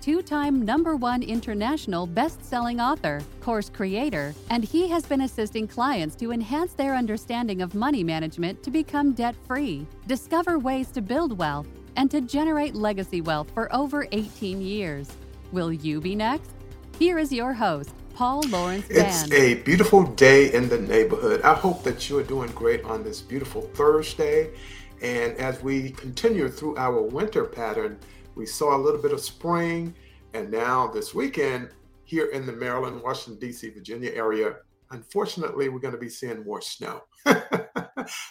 two-time #1 international best-selling author, course creator, and he has been assisting clients to enhance their understanding of money management to become debt-free, discover ways to build wealth, and to generate legacy wealth for over 18 years. Will you be next? Here is your host, Paul Lawrence Vann. It's a beautiful day in the neighborhood. I hope that you are doing great on this beautiful Thursday. And as we continue through our winter pattern, we saw a little bit of spring, and now this weekend here in the Maryland, Washington, D.C., Virginia area, unfortunately, we're going to be seeing more snow.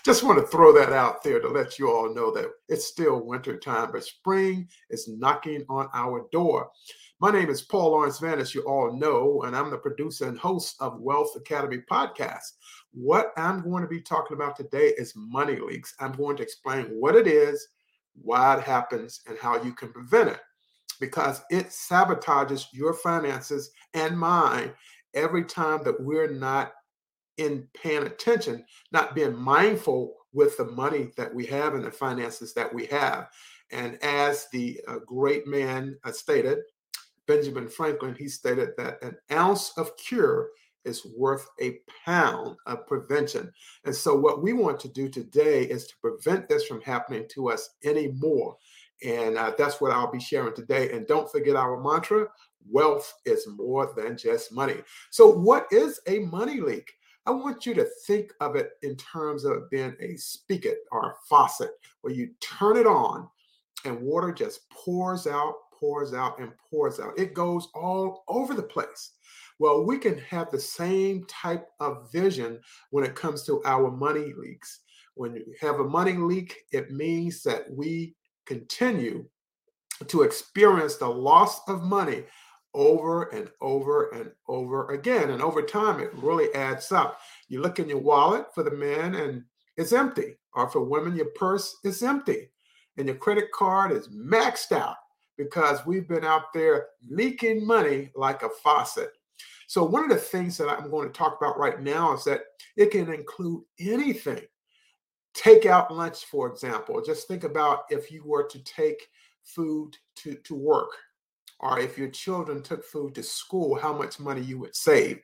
Just want to throw that out there to let you all know that it's still winter time, but spring is knocking on our door. My name is Paul Lawrence Vann, as you all know, and I'm the producer and host of Wealth Academy podcast. What I'm going to be talking about today is money leaks. I'm going to explain what it is, why it happens, and how you can prevent it, because it sabotages your finances and mine every time that we're not paying attention, not being mindful with the money that we have and the finances that we have. And as the great man stated, Benjamin Franklin, he stated that an ounce of cure is worth a pound of prevention. And so what we want to do today is to prevent this from happening to us anymore. And that's what I'll be sharing today. And don't forget our mantra, wealth is more than just money. So what is a money leak? I want you to think of it in terms of being a spigot or a faucet, where you turn it on and water just pours out. It goes all over the place. Well, we can have the same type of vision when it comes to our money leaks. When you have a money leak, it means that we continue to experience the loss of money over and over and over again. And over time, it really adds up. You look in your wallet for the men and it's empty. Or for women, your purse is empty. And your credit card is maxed out because we've been out there leaking money like a faucet. So one of the things that I'm going to talk about right now is that it can include anything. Takeout lunch, for example. Just think about if you were to take food to work, or if your children took food to school, how much money you would save.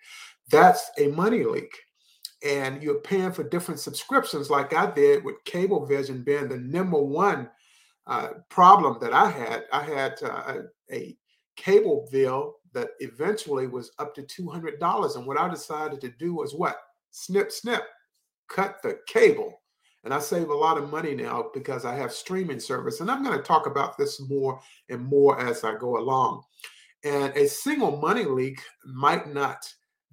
That's a money leak. And you're paying for different subscriptions like I did, with Cablevision being the #1 problem that I had. I had a cable bill that eventually was up to $200. And what I decided to do was what? Snip, snip, cut the cable. And I save a lot of money now because I have streaming service. And I'm going to talk about this more and more as I go along. And a single money leak might not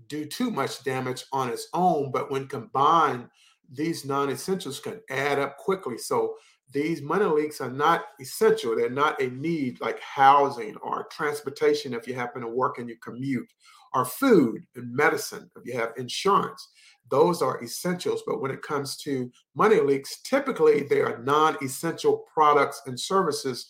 do too much damage on its own, but when combined, these non-essentials can add up quickly. So these money leaks are not essential. They're not a need, like housing or transportation if you happen to work and you commute, or food and medicine if you have insurance. Those are essentials. But when it comes to money leaks, typically they are non-essential products and services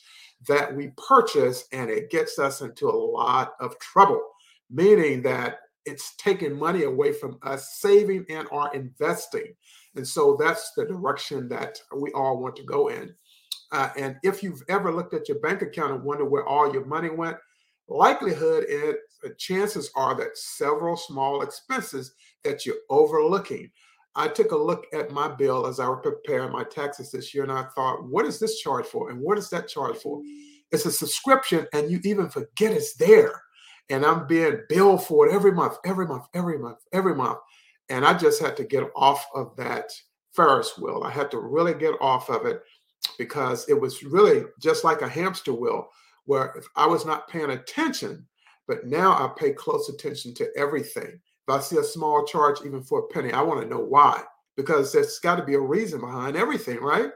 that we purchase, and it gets us into a lot of trouble, meaning that it's taking money away from us saving and or investing. And so that's the direction that we all want to go in. And if you've ever looked at your bank account and wondered where all your money went, likelihood is, chances are that several small expenses that you're overlooking. I took a look at my bill as I was preparing my taxes this year, and I thought, what is this charge for? And what is that charge for? It's a subscription, and you even forget it's there. And I'm being billed for it every month. And I just had to get off of that Ferris wheel. I had to really get off of it because it was really just like a hamster wheel, where if I was not paying attention, but now I pay close attention to everything. If I see a small charge, even for a penny, I want to know why, because there's got to be a reason behind everything, right?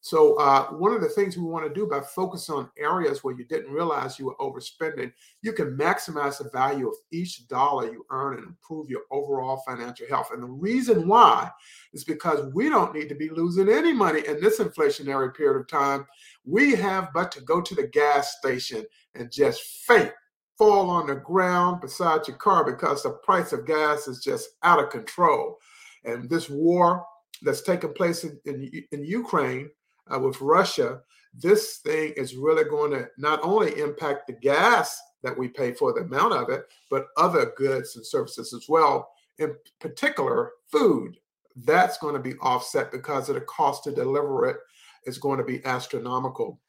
So one of the things we want to do by focusing on areas where you didn't realize you were overspending, you can maximize the value of each dollar you earn and improve your overall financial health. And the reason why is because we don't need to be losing any money in this inflationary period of time. We have but to go to the gas station and just faint, fall on the ground beside your car because the price of gas is just out of control. And this war that's taking place in Ukraine, with Russia, this thing is really going to not only impact the gas that we pay for, the amount of it, but other goods and services as well, in particular food. That's going to be offset because of the cost to deliver it is going to be astronomical.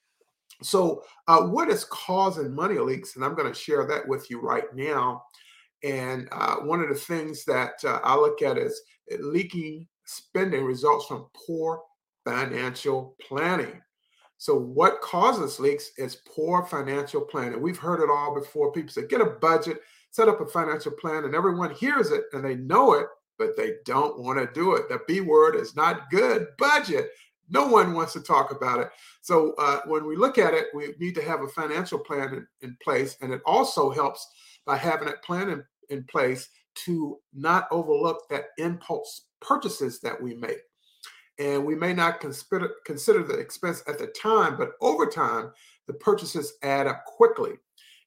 So what is causing money leaks? And I'm going to share that with you right now. And one of the things that I look at is leaking spending results from poor financial planning. So what causes leaks is poor financial planning. We've heard it all before. People say, get a budget, set up a financial plan, and everyone hears it and they know it, but they don't want to do it. The B word is not good, budget. No one wants to talk about it. So when we look at it, we need to have a financial plan in place. And it also helps by having a plan in place to not overlook that impulse purchases that we make. And we may not consider the expense at the time, but over time, the purchases add up quickly.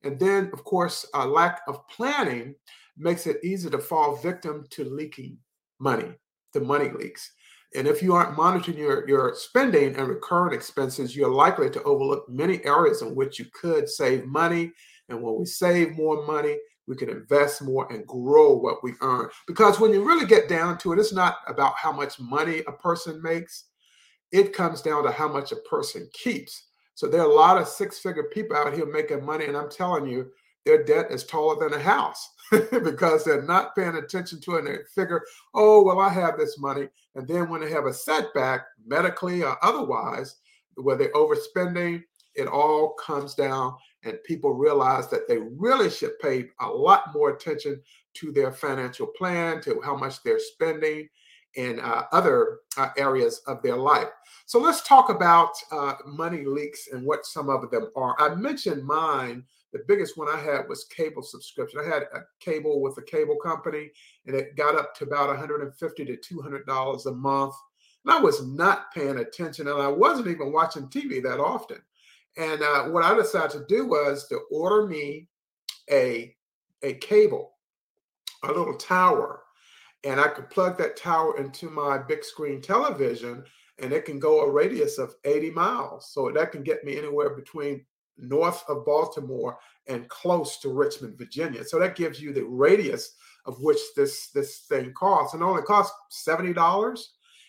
And then, of course, a lack of planning makes it easy to fall victim to leaking money, to money leaks. And if you aren't monitoring your spending and recurrent expenses, you're likely to overlook many areas in which you could save money. And when we save more money, we can invest more and grow what we earn. Because when you really get down to it, it's not about how much money a person makes. It comes down to how much a person keeps. So there are a lot of six-figure people out here making money, and I'm telling you, their debt is taller than a house because they're not paying attention to it. And they figure, oh, well, I have this money. And then when they have a setback, medically or otherwise, where they're overspending, it all comes down and people realize that they really should pay a lot more attention to their financial plan, to how much they're spending, and other areas of their life. So let's talk about money leaks and what some of them are. I mentioned mine. The biggest one I had was cable subscription. I had a cable with a cable company, and it got up to about $150 to $200 a month. And I was not paying attention, and I wasn't even watching TV that often. And what I decided to do was to order me a cable, a little tower, and I could plug that tower into my big screen television, and it can go a radius of 80 miles. So that can get me anywhere between north of Baltimore and close to Richmond, Virginia. So that gives you the radius of which this thing costs. And it only costs $70.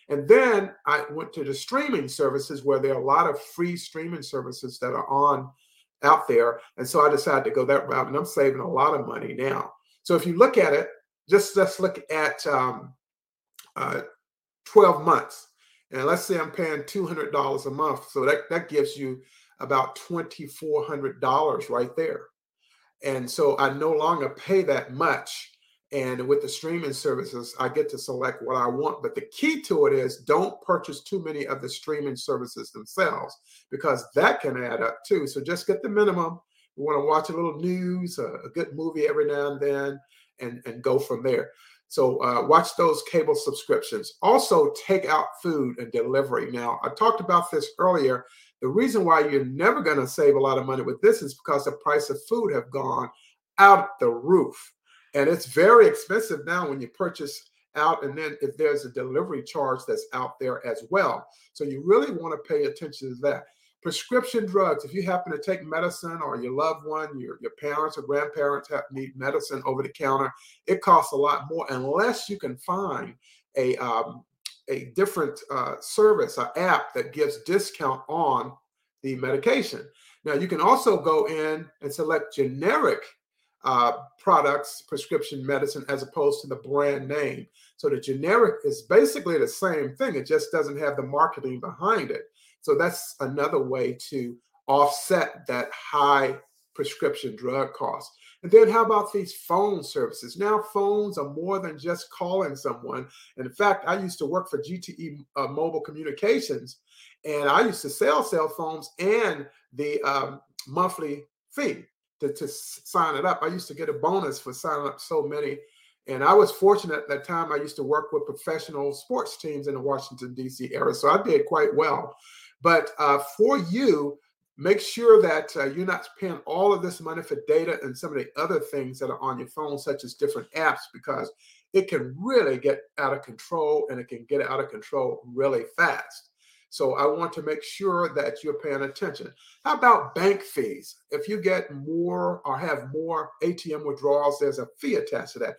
And then I went to the streaming services where there are a lot of free streaming services that are on out there. And so I decided to go that route, and I'm saving a lot of money now. So if you look at it, just let's look at 12 months. And let's say I'm paying $200 a month. So that gives you about $2,400 right there. And so I no longer pay that much. And with the streaming services, I get to select what I want. But the key to it is don't purchase too many of the streaming services themselves, because that can add up too. So just get the minimum. You want to watch a little news, a good movie every now and then, and go from there. So watch those cable subscriptions. Also, take out food and delivery. Now, I talked about this earlier. The reason why you're never going to save a lot of money with this is because the price of food have gone out the roof. And it's very expensive now when you purchase out, and then if there's a delivery charge that's out there as well. So you really want to pay attention to that. Prescription drugs, if you happen to take medicine or your loved one, your parents or grandparents need medicine over the counter, it costs a lot more unless you can find a different service, an app that gives discount on the medication. Now, you can also go in and select generic products, prescription medicine, as opposed to the brand name. So the generic is basically the same thing. It just doesn't have the marketing behind it. So that's another way to offset that high prescription drug cost. And then how about these phone services? Now phones are more than just calling someone. And in fact, I used to work for GTE Mobile Communications, and I used to sell cell phones and the monthly fee to sign it up. I used to get a bonus for signing up so many. And I was fortunate at that time. I used to work with professional sports teams in the Washington, D.C. area. So I did quite well. But for you, make sure that you're not paying all of this money for data and some of the other things that are on your phone, such as different apps, because it can really get out of control, and it can get out of control really fast. So I want to make sure that you're paying attention. How about bank fees? If you get more or have more ATM withdrawals, there's a fee attached to that.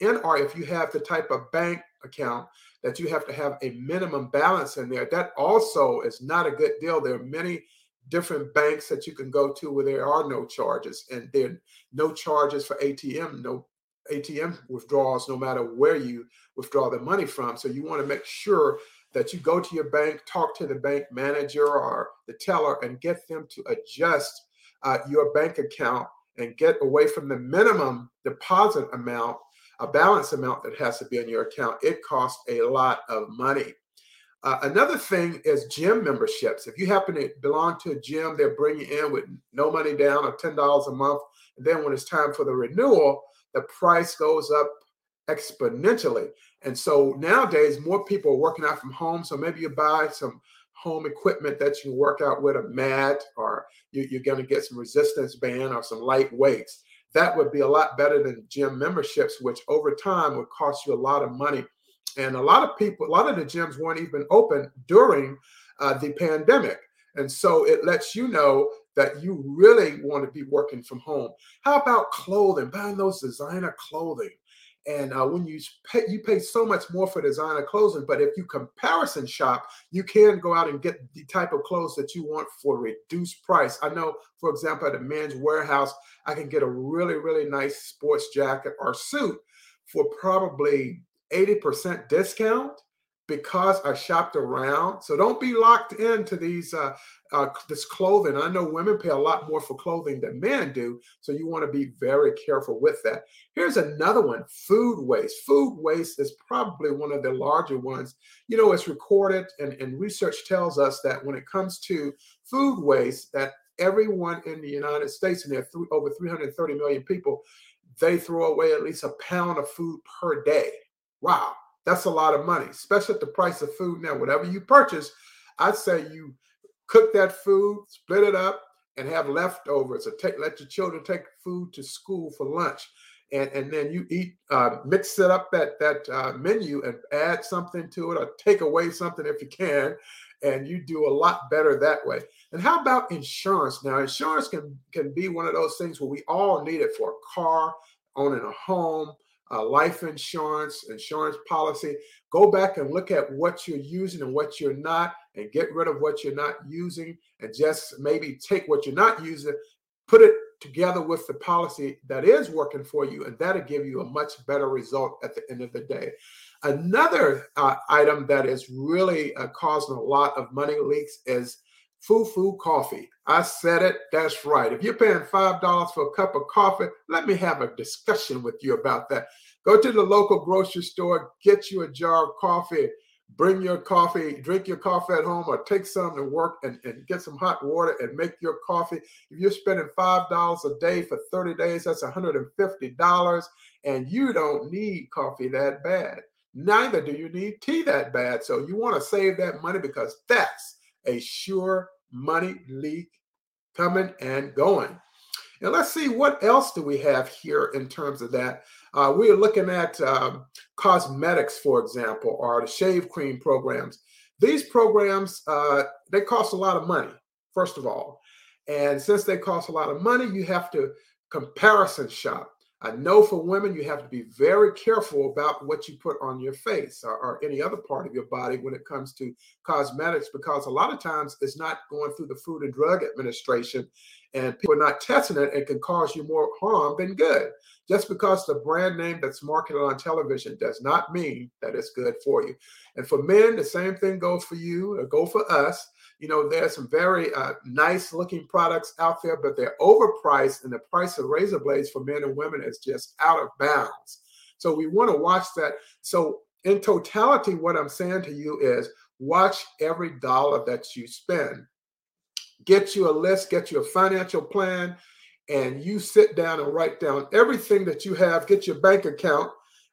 And or if you have the type of bank account that you have to have a minimum balance in there, that also is not a good deal. There are many different banks that you can go to where there are no charges, and there are no charges for ATM, no ATM withdrawals, no matter where you withdraw the money from. So you want to make sure that you go to your bank, talk to the bank manager or the teller, and get them to adjust your bank account and get away from the minimum deposit amount, a balance amount that has to be in your account. It costs a lot of money. Another thing is gym memberships. If you happen to belong to a gym, they're bringing in with no money down or $10 a month. And then when it's time for the renewal, the price goes up exponentially. And so nowadays, more people are working out from home. So maybe you buy some home equipment that you work out with, a mat, or you're going to get some resistance band or some light weights. That would be a lot better than gym memberships, which over time would cost you a lot of money. And a lot of the gyms weren't even open during the pandemic. And so it lets you know that you really want to be working from home. How about clothing, buying those designer clothing? And when you pay so much more for designer clothing, but if you comparison shop, you can go out and get the type of clothes that you want for reduced price. I know, for example, at a Men's Warehouse, I can get a really, really nice sports jacket or suit for probably 80% discount because I shopped around. So don't be locked into these this clothing. I know women pay a lot more for clothing than men do, so you want to be very careful with that. Here's another one, food waste. Food waste is probably one of the larger ones. You know, it's recorded, and research tells us that when it comes to food waste, that everyone in the United States, and there are over 330 million people, they throw away at least a pound of food per day. Wow, that's a lot of money, especially at the price of food now. Whatever you purchase, I'd say you cook that food, split it up, and have leftovers, or let your children take food to school for lunch. And then you eat, mix it up at that menu and add something to it, or take away something if you can, and you do a lot better that way. And how about insurance? Now, insurance can be one of those things where we all need it for a car, owning a home, life insurance policy. Go back and look at what you're using and what you're not, and get rid of what you're not using, and just maybe take what you're not using, put it together with the policy that is working for you, and that'll give you a much better result at the end of the day. Another item that is really causing a lot of money leaks is foo-foo coffee. I said it, that's right. If you're paying $5 for a cup of coffee, let me have a discussion with you about that. Go to the local grocery store, get you a jar of coffee, bring your coffee, drink your coffee at home, or take some to work and get some hot water and make your coffee. If you're spending $5 a day for 30 days, that's $150, and you don't need coffee that bad. Neither do you need tea that bad. So you want to save that money, because that's a sure money leak coming and going. And let's see, what else do we have here in terms of that? We're looking at cosmetics, for example, or the shave cream programs. These programs, they cost a lot of money, first of all. And since they cost a lot of money, you have to comparison shop. I know for women, you have to be very careful about what you put on your face or any other part of your body when it comes to cosmetics, because a lot of times it's not going through the Food and Drug Administration, and people are not testing it, and can cause you more harm than good. Just because the brand name that's marketed on television does not mean that it's good for you. And for men, the same thing goes for you, or go for us. You know, there's some very nice looking products out there, but they're overpriced, and the price of razor blades for men and women is just out of bounds. So we want to watch that. So in totality, what I'm saying to you is watch every dollar that you spend. Get you a list, get you a financial plan, and you sit down and write down everything that you have, get your bank account,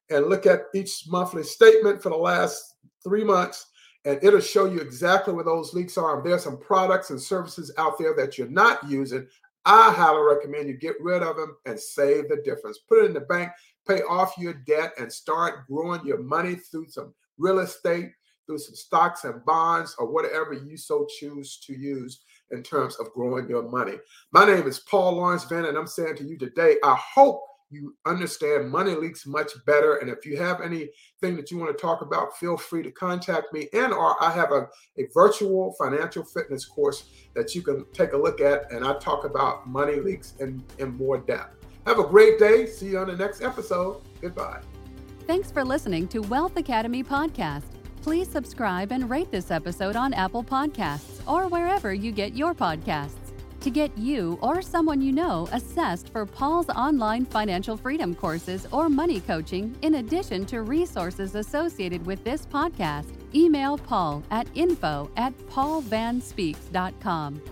and look at each monthly statement for the last 3 months, and it'll show you exactly where those leaks are. And there's some products and services out there that you're not using. I highly recommend you get rid of them and save the difference. Put it in the bank, pay off your debt, and start growing your money through some real estate, through some stocks and bonds, or whatever you so choose to use in terms of growing your money. My name is Paul Lawrence Vann, and I'm saying to you today, I hope you understand money leaks much better. And if you have anything that you want to talk about, feel free to contact me. And or I have a virtual financial fitness course that you can take a look at, and I talk about money leaks in more depth. Have a great day. See you on the next episode. Goodbye. Thanks for listening to Wealth Academy Podcast. Please subscribe and rate this episode on Apple Podcasts or wherever you get your podcasts. To get you or someone you know assessed for Paul's online financial freedom courses or money coaching, in addition to resources associated with this podcast, email Paul at info@paulvanspeaks.com.